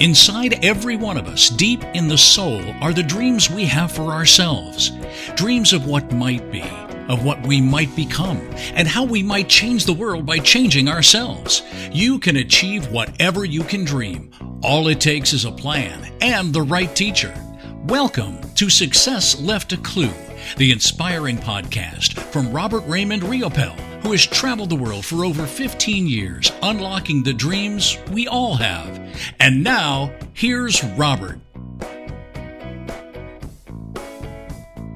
Inside every one of us, deep in the soul, are the dreams we have for ourselves. Dreams of what might be, of what we might become, and how we might change the world by changing ourselves. You can achieve whatever you can dream. All it takes is a plan and the right teacher. Welcome to Success Left a Clue, the inspiring podcast from Robert Raymond Riopel, who has traveled the world for over 15 years, unlocking the dreams we all have. And now, here's Robert.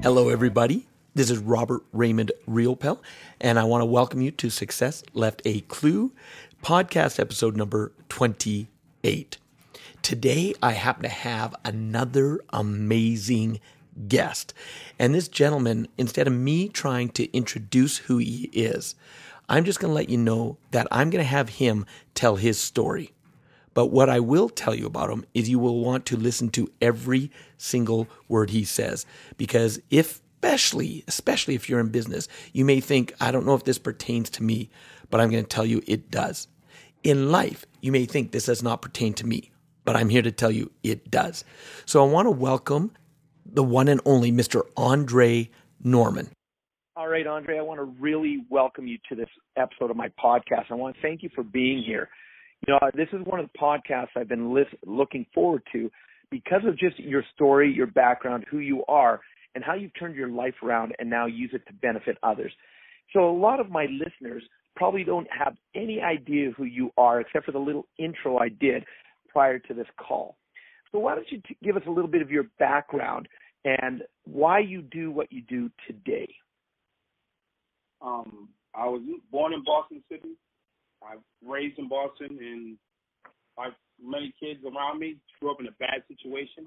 Hello, everybody. This is Robert Raymond Riopel, and I want to welcome you to Success Left a Clue, podcast episode number 28. Today, I happen to have another amazing guest. And this gentleman, instead of me trying to introduce who he is, I'm just going to let you know that I'm going to have him tell his story. But what I will tell you about him is you will want to listen to every single word he says, because especially if you're in business, you may think, I don't know if this pertains to me, but I'm going to tell you it does. In life, you may think this does not pertain to me, but I'm here to tell you it does. So I want to welcome the one and only Mr. Andre Norman. All right, Andre, I want to really welcome you to this episode of my podcast. I want to thank you for being here. You know, this is one of the podcasts I've been looking forward to because of just your story, your background, who you are, and how you've turned your life around and now use it to benefit others. So a lot of my listeners probably don't have any idea who you are except for the little intro I did prior to this call. So why don't you give us a little bit of your background and why you do what you do today? I was born in Boston City. I was raised in Boston, and like many kids around me, grew up in a bad situation.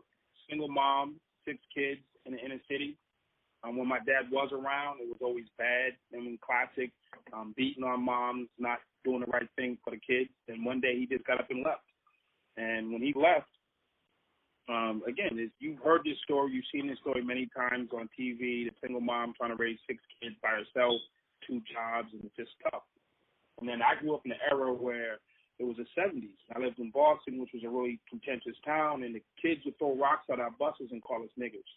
Single mom, 6 kids in the inner city. When my dad was around, it was always bad. I mean, classic, beating on moms, not doing the right thing for the kids. And one day he just got up and left. And when he left, again, you've heard this story, you've seen this story many times on TV, the single mom trying to raise 6 kids by herself, 2 jobs, and it's just tough. And then I grew up in an era where it was the 70s. I lived in Boston, which was a really contentious town, and the kids would throw rocks at our buses and call us niggers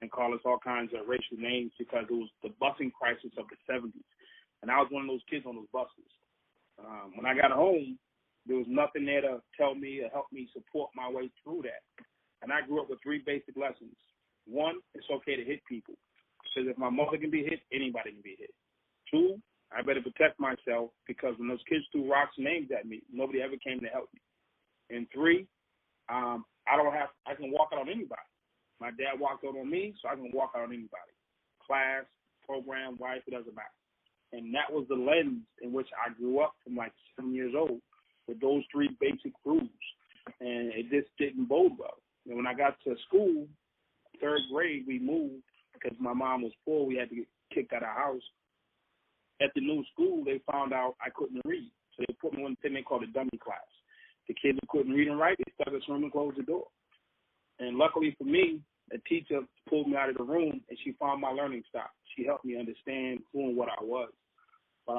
and call us all kinds of racial names because it was the busing crisis of the 70s. And I was one of those kids on those buses. When I got home, there was nothing there to tell me or help me support my way through that. And I grew up with 3 basic lessons. 1, it's okay to hit people, because if my mother can be hit, anybody can be hit. 2, I better protect myself, because when those kids threw rocks and names at me, nobody ever came to help me. And 3, I can walk out on anybody. My dad walked out on me, so I can walk out on anybody. Class, program, wife, it doesn't matter. And that was the lens in which I grew up from like 7 years old, with those 3 basic rules. And it just didn't bode well. And when I got to school, 3rd grade, we moved because my mom was poor. We had to get kicked out of our house. At the new school, they found out I couldn't read. So they put me in a thing they called a dummy class. The kids who couldn't read and write, they stuck us in the room and closed the door. And luckily for me, a teacher pulled me out of the room, and she found my learning style. She helped me understand who and what I was. But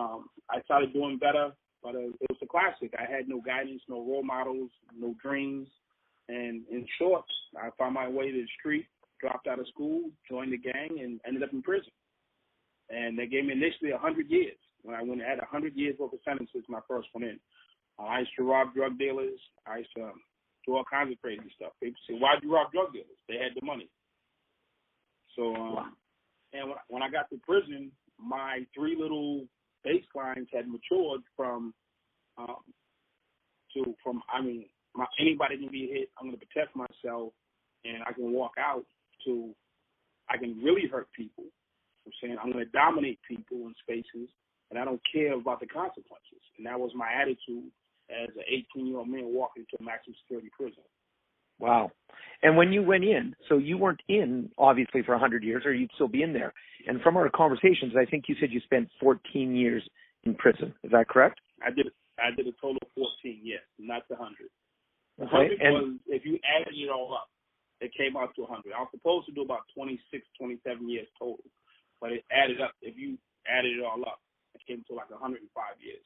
I started doing better, but it was a classic. I had no guidance, no role models, no dreams. And in short, I found my way to the street, dropped out of school, joined the gang, and ended up in prison. And they gave me initially 100 years. When I went, I had 100 years worth of sentences my first one in. I used to rob drug dealers. I used to do all kinds of crazy stuff. People say, why'd you rob drug dealers? They had the money. So, and when I got to prison, my 3 little baselines had matured anybody can be hit, I'm going to protect myself, and I can walk out to I can really hurt people. I'm saying I'm going to dominate people in spaces, and I don't care about the consequences. And that was my attitude as an 18-year-old man walking into a maximum security prison. Wow. And when you went in, so you weren't in, obviously, for 100 years, or you'd still be in there. And from our conversations, I think you said you spent 14 years in prison. Is that correct? I did a total of 14, yes, not the 100. Okay. And if you added it all up, it came out to 100. I was supposed to do about 26, 27 years total, but it added up. If you added it all up, it came to like 105 years.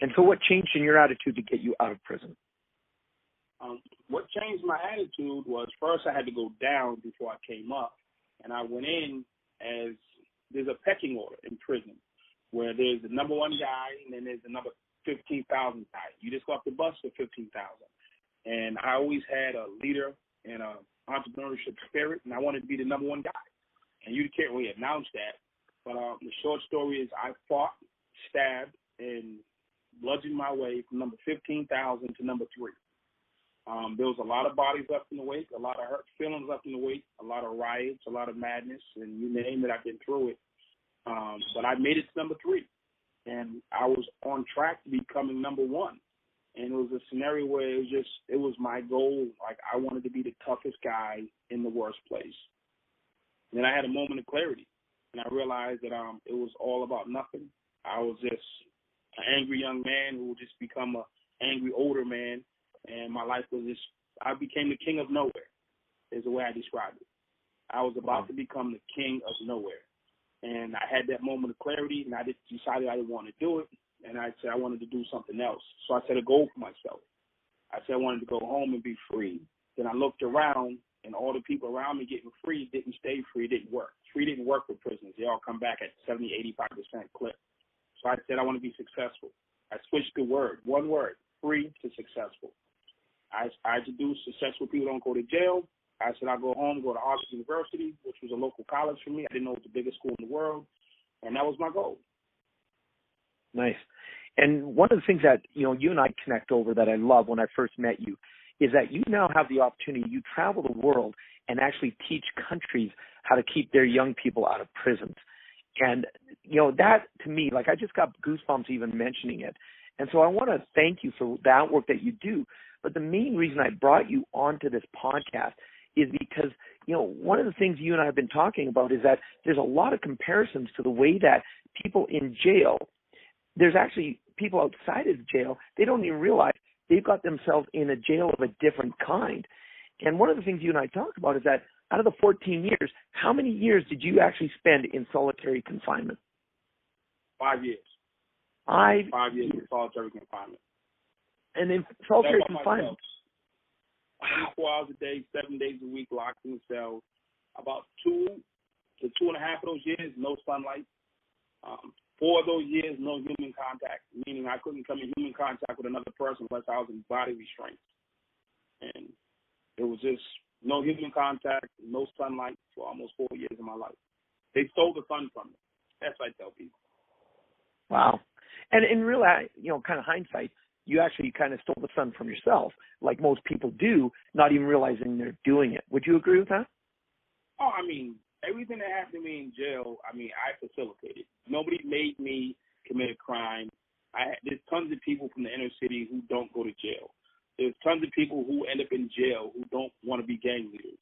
And so what changed in your attitude to get you out of prison? What changed my attitude was first I had to go down before I came up, and I went in as there's a pecking order in prison where there's the number one guy and then there's the number 15,000 guy. You just go off the bus for 15,000. And I always had a leader and an entrepreneurship spirit, and I wanted to be the number one guy. And you can't really announce that. But the short story is I fought, stabbed, and bludgeoned my way from number 15,000 to number 3. There was a lot of bodies left in the wake, a lot of hurt feelings left in the wake, a lot of riots, a lot of madness, and you name it, I've been through it. But I made it to number 3, and I was on track to becoming number 1. And it was a scenario where it was my goal. Like, I wanted to be the toughest guy in the worst place. And then I had a moment of clarity, and I realized that it was all about nothing. I was just an angry young man who would just become an angry older man. And my life was I became the king of nowhere, is the way I described it. I was about to become the king of nowhere. And I had that moment of clarity, and I just decided I didn't want to do it. And I said I wanted to do something else. So I set a goal for myself. I said I wanted to go home and be free. Then I looked around, and all the people around me getting free didn't stay free, didn't work. Free didn't work for prisoners. They all come back at 70, 85% clip. So I said I want to be successful. I switched the word, one word, free to successful. I introduced successful people don't go to jail. I said I'll go home, go to Austin University, which was a local college for me. I didn't know it was the biggest school in the world. And that was my goal. Nice. And one of the things that, you and I connect over that I love when I first met you is that you now have the opportunity, you travel the world and actually teach countries how to keep their young people out of prisons. And, that to me, like I just got goosebumps even mentioning it. And so I want to thank you for that work that you do. But the main reason I brought you onto this podcast is because, one of the things you and I have been talking about is that there's a lot of comparisons to the way that people in jail, there's actually people outside of jail, they don't even realize they've got themselves in a jail of a different kind. And one of the things you and I talked about is that out of the 14 years, how many years did you actually spend in solitary confinement? 5 years. 5 years in solitary confinement. And in solitary confinement. Wow. 24 hours a day, 7 days a week, locked in the cell. About 2 to 2.5 of those years, no sunlight. 4 of those years, no human contact, meaning I couldn't come in human contact with another person unless I was in body restraint. And it was just no human contact, no sunlight for almost 4 years of my life. They stole the sun from me. That's what I tell people. Wow. And in real, kind of hindsight, you actually kind of stole the sun from yourself, like most people do, not even realizing they're doing it. Would you agree with that? Oh, everything that happened to me in jail, I facilitated. Nobody made me commit a crime. There's tons of people from the inner city who don't go to jail. There's tons of people who end up in jail who don't want to be gang leaders.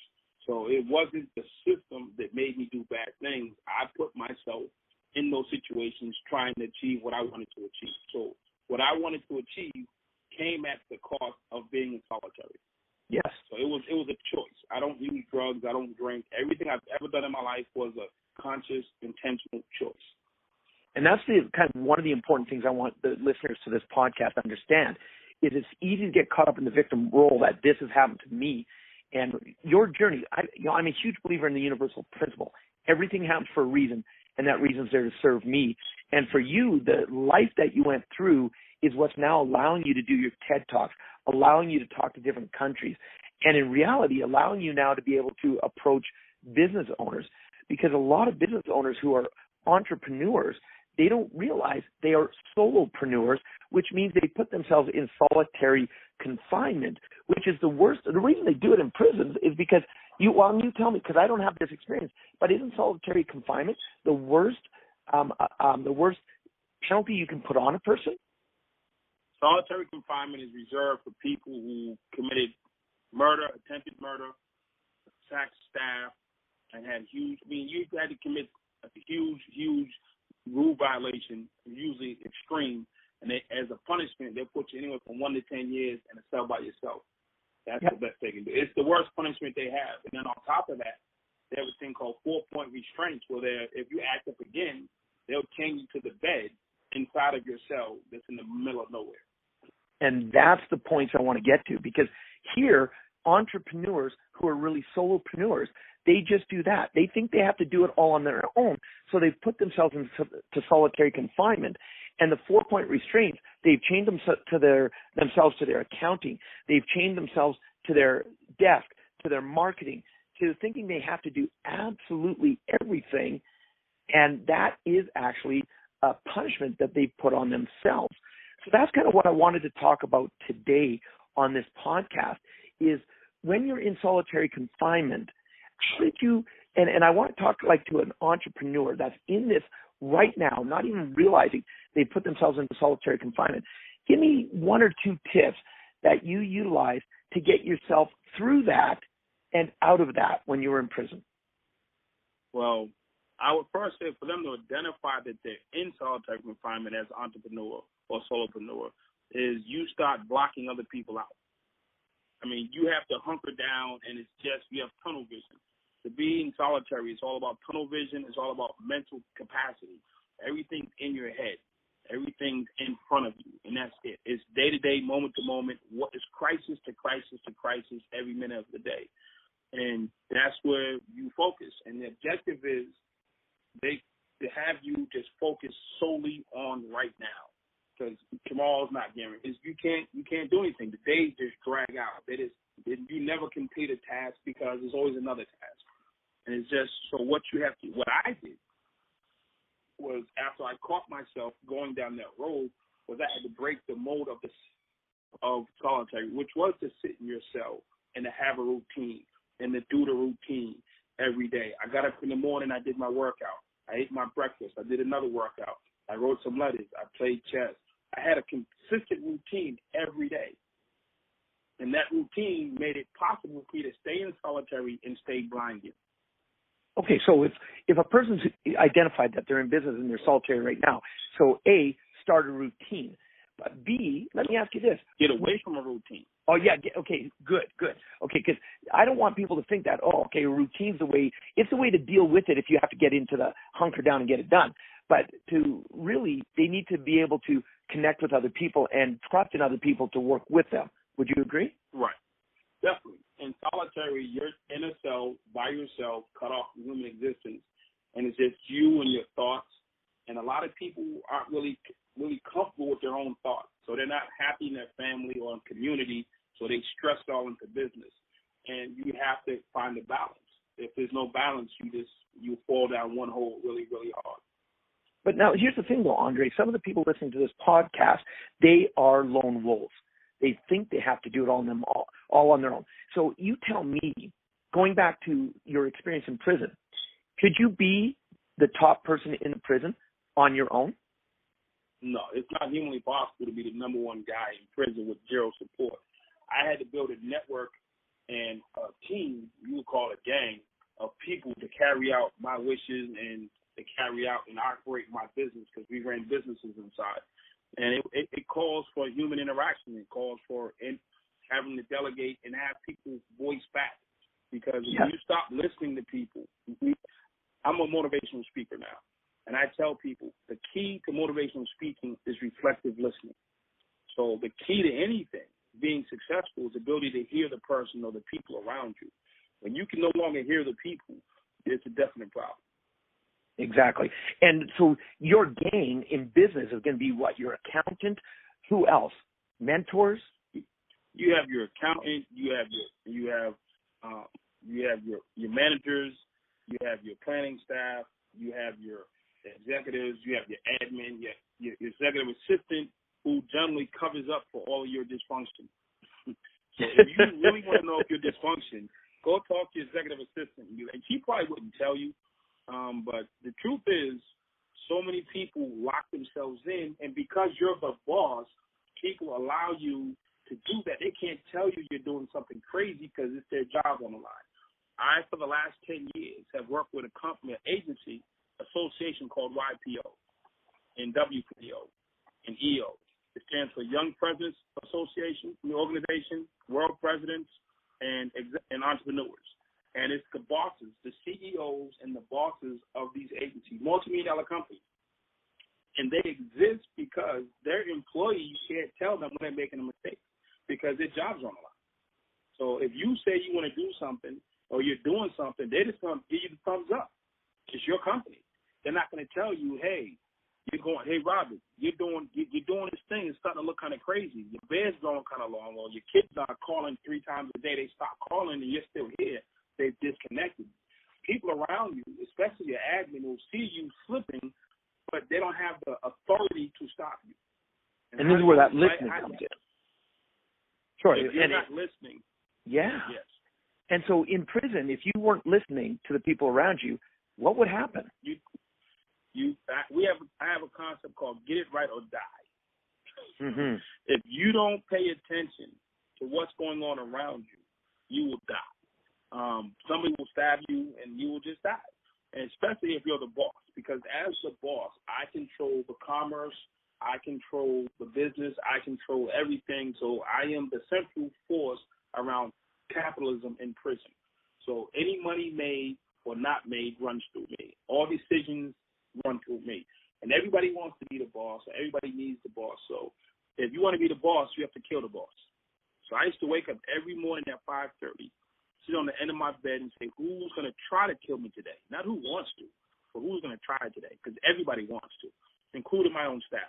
So it wasn't the system that made me do bad things. I put myself in those situations trying to achieve what I wanted to achieve. So what I wanted to achieve came at the cost of being in solitary. Yes. So it was a choice. I don't use drugs. I don't drink. Everything I've ever done in my life was a conscious, intentional choice. And that's one of the important things I want the listeners to this podcast to understand is it's easy to get caught up in the victim role that this has happened to me. And your journey, I'm a huge believer in the universal principle. Everything happens for a reason, and that reason's there to serve me. And for you, the life that you went through is what's now allowing you to do your TED Talks, allowing you to talk to different countries, and in reality, allowing you now to be able to approach business owners, because a lot of business owners who are entrepreneurs, they don't realize they are solopreneurs, which means they put themselves in solitary confinement, which is the worst. The reason they do it in prisons is because you tell me, because I don't have this experience, but isn't solitary confinement the worst penalty you can put on a person? Solitary confinement is reserved for people who committed murder, attempted murder, attacked staff, and had you had to commit a huge rule violation, usually extreme, and as a punishment, they'll put you anywhere from 1 to 10 years in a cell by yourself. That's the best they can do. It's the worst punishment they have. And then on top of that, they have a thing called 4-point restraints, where if you act up again, they'll chain you to the bed inside of your cell that's in the middle of nowhere. And that's the points I want to get to, because here, entrepreneurs who are really solopreneurs, they just do that. They think they have to do it all on their own, so they put themselves into solitary confinement. And the 4-point restraints, they've chained themselves to their accounting. They've chained themselves to their desk, to their marketing, to thinking they have to do absolutely everything. And that is actually a punishment that they put on themselves. So that's kind of what I wanted to talk about today on this podcast, is when you're in solitary confinement, should you, and I want to talk like to an entrepreneur that's in this right now, not even realizing they put themselves into solitary confinement. Give me one or two tips that you utilize to get yourself through that and out of that when you were in prison. Well, I would first say for them to identify that they're in solitary confinement as an entrepreneur or solopreneur is you start blocking other people out. I mean, you have to hunker down, and it's just you have tunnel vision. To be in solitary, it's all about tunnel vision. It's all about mental capacity. Everything's in your head. Everything's in front of you, and that's it. It's day-to-day, moment-to-moment. What is crisis to crisis to crisis every minute of the day, and that's where you focus. And the objective is they to have you just focus solely on right now, because tomorrow's not guaranteed. You can't do anything. The days just drag out. You never complete a task because there's always another task. And it's just, so what you have to, what I did was, after I caught myself going down that road, was I had to break the mold of solitary, which was to sit in your cell and to have a routine and to do the routine every day. I got up in the morning, I did my workout. I ate my breakfast. I did another workout. I wrote some letters. I played chess. I had a consistent routine every day. And that routine made it possible for you to stay in solitary and stay blinded. Okay, so if a person's identified that they're in business and they're solitary right now, so A, start a routine. But B, let me ask you this. Get away from a routine. Oh, yeah, okay, good. Okay, because I don't want people to think that, routine's the way, it's the way to deal with it if you have to get into the hunker down and get it done. But to really, they need to be able to connect with other people and trust in other people to work with them. Would you agree? Right. Definitely. In solitary, you're in a cell by yourself, cut off from human existence, and it's just you and your thoughts. And a lot of people aren't really comfortable with their own thoughts, so they're not happy in their family or in community, so they stress all into business. And you have to find a balance. If there's no balance, you fall down one hole really, really hard. But now here's the thing, though, Andre. Some of the people listening to this podcast, they are lone wolves. They think they have to do it all on their own. So you tell me, going back to your experience in prison, could you be the top person in the prison on your own? No, it's not humanly possible to be the number one guy in prison with zero support. I had to build a network and a team, you would call a gang, of people to carry out my wishes and to carry out and operate my business, because we ran businesses inside. And it calls for human interaction. It calls for having to delegate and have people's voice back. Because When you stop listening to people, I'm a motivational speaker now. And I tell people the key to motivational speaking is reflective listening. So the key to anything being successful is the ability to hear the person or the people around you. When you can no longer hear the people, it's a definite problem. Exactly. And so your gang in business is going to be what? Your accountant? Who else? Mentors? You have your accountant. You have your managers. You have your planning staff. You have your executives. You have your admin. Your executive assistant, who generally covers up for all of your dysfunction. So if you really want to know if you're dysfunction, go talk to your executive assistant. And she probably wouldn't tell you. But the truth is, so many people lock themselves in, and because you're the boss, people allow you to do that. They can't tell you you're doing something crazy because it's their job on the line. I, for the last 10 years, have worked with a company, an agency, association called YPO and WPO and EO. It stands for Young Presidents Association, the organization, World Presidents, and Entrepreneurs. And it's the bosses, the CEOs and the bosses of these agencies, multi-million dollar companies. And they exist because their employees can't tell them when they're making a mistake because their job's on the line. So if you say you want to do something or you're doing something, they're just going to give you the thumbs up. It's your company. They're not going to tell you, hey, you're going, hey, Robert, you're doing this thing. It's starting to look kind of crazy. Your bed's going kind of long, or your kids are calling 3 times a day. They stop calling, and you're still here. They've disconnected. People around you, especially your admin, will see you slipping, but they don't have the authority to stop you. And this is where that listening comes in. Sure. If you're not listening. Yeah. Yes. And so in prison, if you weren't listening to the people around you, what would happen? I have a concept called get it right or die. Mm-hmm. If you don't pay attention to what's going on around you, you will die. Somebody will stab you, and you will just die. And especially if you're the boss, because as the boss, I control the commerce, I control the business, I control everything. So I am the central force around capitalism in prison. So any money made or not made runs through me. All decisions run through me. And everybody wants to be the boss, or everybody needs the boss. So if you want to be the boss, you have to kill the boss. So I used to wake up every morning at 5:30, sit on the end of my bed and say, who's going to try to kill me today? Not who wants to, but who's going to try today? Because everybody wants to, including my own staff.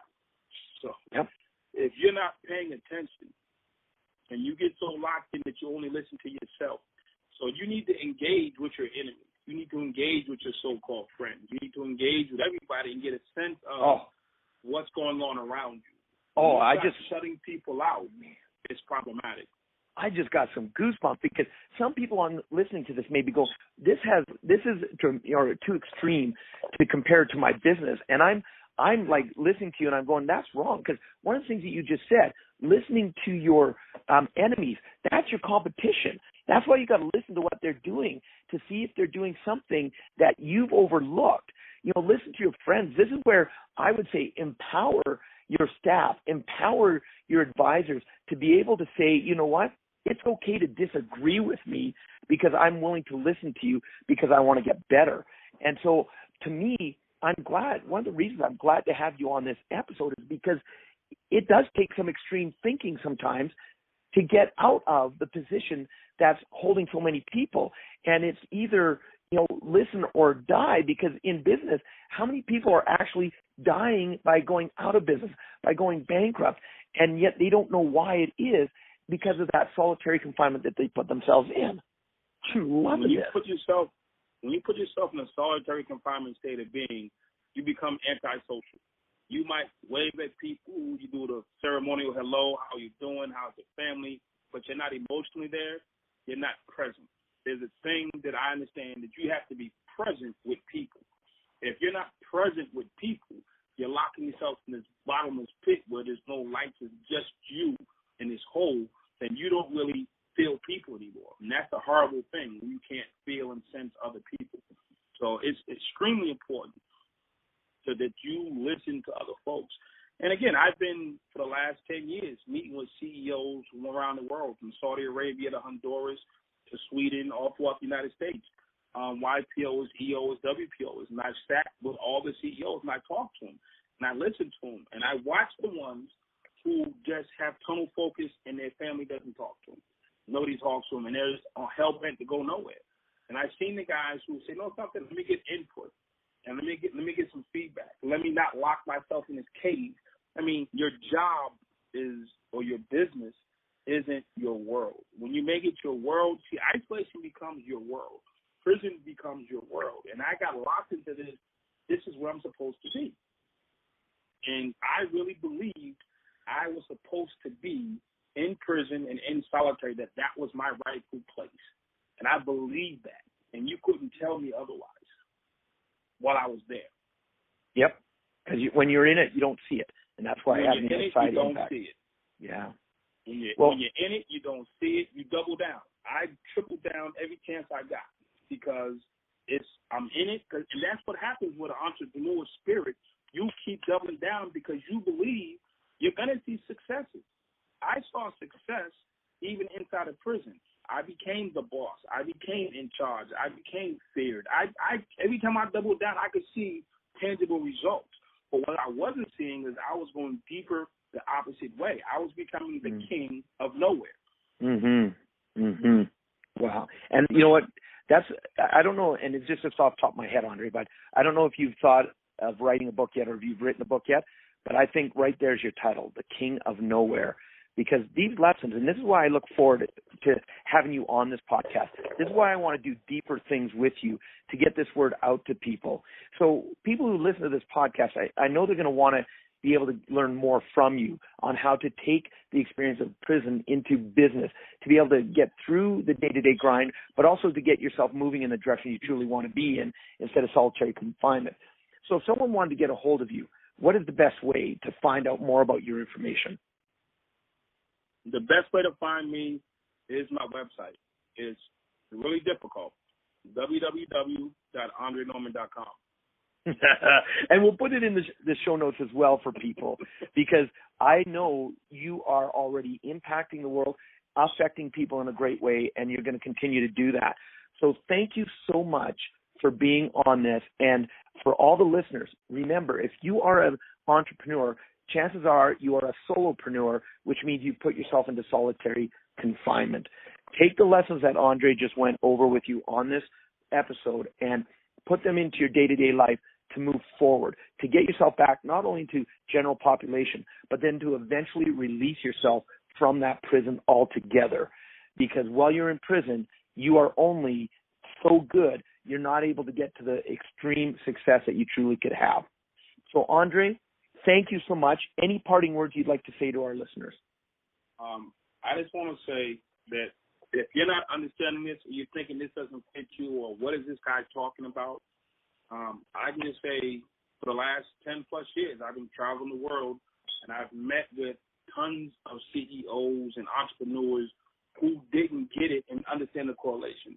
So If you're not paying attention and you get so locked in that you only listen to yourself, so you need to engage with your enemy. You need to engage with your so-called friends. You need to engage with everybody and get a sense of what's going on around you. Oh, I just shutting people out, man. It's problematic. I just got some goosebumps because some people on listening to this maybe go, "This is too extreme to compare to my business." And I'm like listening to you, and I'm going, "That's wrong." Because one of the things that you just said, listening to your enemies, that's your competition. That's why you got to listen to what they're doing to see if they're doing something that you've overlooked. You know, listen to your friends. This is where I would say empower your staff, empower your advisors to be able to say, you know what, it's okay to disagree with me because I'm willing to listen to you because I want to get better. And so to me, I'm glad, one of the reasons I'm glad to have you on this episode is because it does take some extreme thinking sometimes to get out of the position that's holding so many people. And it's either, you know, listen or die, because in business, how many people are actually dying by going out of business, by going bankrupt, and yet they don't know why it is because of that solitary confinement that they put themselves in. When you put yourself in a solitary confinement state of being, you become antisocial. You might wave at people, you do the ceremonial hello, how you doing, how's your family, but you're not emotionally there, you're not present. There's a thing that I understand that you have to be present with people. If you're not present with people, you're locking yourself in this bottomless pit where there's no light, it's just you in this hole, then you don't really feel people anymore. And that's a horrible thing when you can't feel and sense other people. So it's extremely important so that you listen to other folks. And again, I've been, for the last 10 years, meeting with CEOs from around the world, from Saudi Arabia to Honduras to Sweden, all throughout the United States, YPOs, EOs, WPOs. And I've sat with all the CEOs, and I talked to them, and I listened to them, and I watched the ones who just have tunnel focus and their family doesn't talk to them. Nobody talks to them, and they're just hell-bent to go nowhere. And I've seen the guys who say, no, something, let me get input. And let me get some feedback. Let me not lock myself in this cave. I mean, your job is, or your business isn't your world. When you make it your world, see, isolation becomes your world. Prison becomes your world. And I got locked into this. This is where I'm supposed to be. And I really believed I was supposed to be in prison and in solitary, that was my rightful place. And I believed that. And you couldn't tell me otherwise while I was there. Yep. Because when you're in it, you don't see it. And that's why having an inside impact. You don't see it. Yeah. When you're in it, you don't see it. You double down. I triple down every chance I got because I'm in it. And that's what happens with an entrepreneur spirit. You keep doubling down because you believe you're going to see successes. I saw success even inside of prison. I became the boss. I became in charge. I became feared. Every time I doubled down, I could see tangible results. But what I wasn't seeing is I was going deeper the opposite way. I was becoming the king of nowhere. Mm-hmm. Mm-hmm. Wow. And you know what? That's, I don't know, and it's just off the top of my head, Andre, but I don't know if you've thought of writing a book yet or if you've written a book yet, but I think right there's your title, The King of Nowhere, because these lessons, and this is why I look forward to having you on this podcast. This is why I want to do deeper things with you to get this word out to people. So people who listen to this podcast, I know they're going to want to be able to learn more from you on how to take the experience of prison into business, to be able to get through the day-to-day grind, but also to get yourself moving in the direction you truly want to be in instead of solitary confinement. So if someone wanted to get a hold of you, what is the best way to find out more about your information? The best way to find me is my website. It's really difficult, www.AndreNorman.com. And we'll put it in the show notes as well for people, because I know you are already impacting the world, affecting people in a great way, and you're going to continue to do that. So thank you so much for being on this. And for all the listeners, remember, if you are an entrepreneur, chances are you are a solopreneur, which means you put yourself into solitary confinement. Take the lessons that Andre just went over with you on this episode and put them into your day-to-day life to move forward, to get yourself back not only to general population, but then to eventually release yourself from that prison altogether. Because while you're in prison, you are only so good, you're not able to get to the extreme success that you truly could have. So, Andre, thank you so much. Any parting words you'd like to say to our listeners? I just want to say that if you're not understanding this, or you're thinking this doesn't fit you, or what is this guy talking about, I can just say for the last 10 plus years, I've been traveling the world, and I've met with tons of CEOs and entrepreneurs who didn't get it and understand the correlation.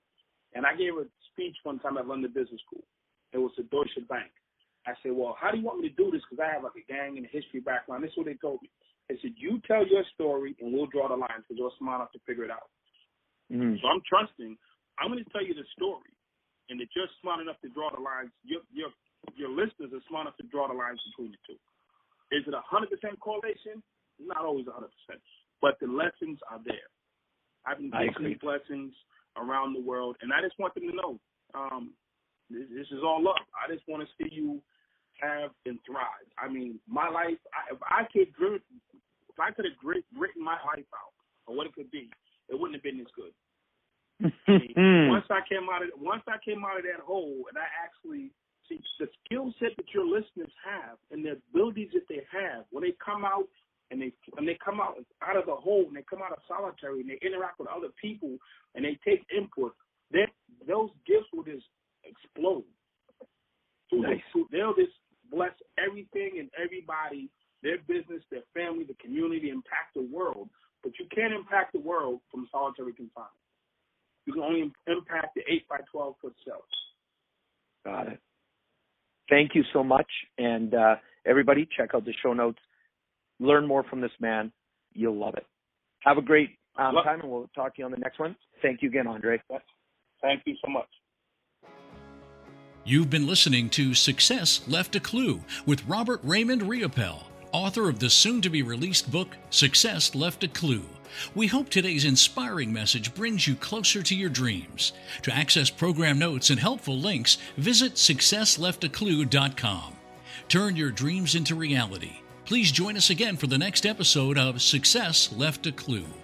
And I gave a speech one time at London Business School. It was to Deutsche Bank. I said, well, how do you want me to do this? Because I have like a gang and a history background. This is what they told me. They said, you tell your story, and we'll draw the lines because you're smart enough to figure it out. Mm-hmm. So I'm trusting. I'm going to tell you the story, and that you're smart enough to draw the lines. Your listeners are smart enough to draw the lines between the two. Is it 100% correlation? Not always 100%, but the lessons are there. I've been teaching these lessons around the world, and I just want them to know this is all love. I just want to see you have and thrive. I mean, my life. If I could have written my life out or what it could be, it wouldn't have been this good. I mean, once I came out of that hole, and I actually see the skill set that your listeners have and the abilities that they have when they come out and they come out of the hole and they come out of solitary and they interact with other people and they take input, then those gifts will just explode. Nice. They'll just bless everything and everybody, their business, their family, the community, impact the world. But you can't impact the world from solitary confinement. You can only impact the 8 by 12 foot cells. Got it. Thank you so much. And everybody, check out the show notes. Learn more from this man. You'll love it. Have a great time, and we'll talk to you on the next one. Thank you again, Andre. Thank you so much. You've been listening to Success Left a Clue with Robert Raymond Riopel, author of the soon-to-be-released book, Success Left a Clue. We hope today's inspiring message brings you closer to your dreams. To access program notes and helpful links, visit successleftaclue.com. Turn your dreams into reality. Please join us again for the next episode of Success Left a Clue.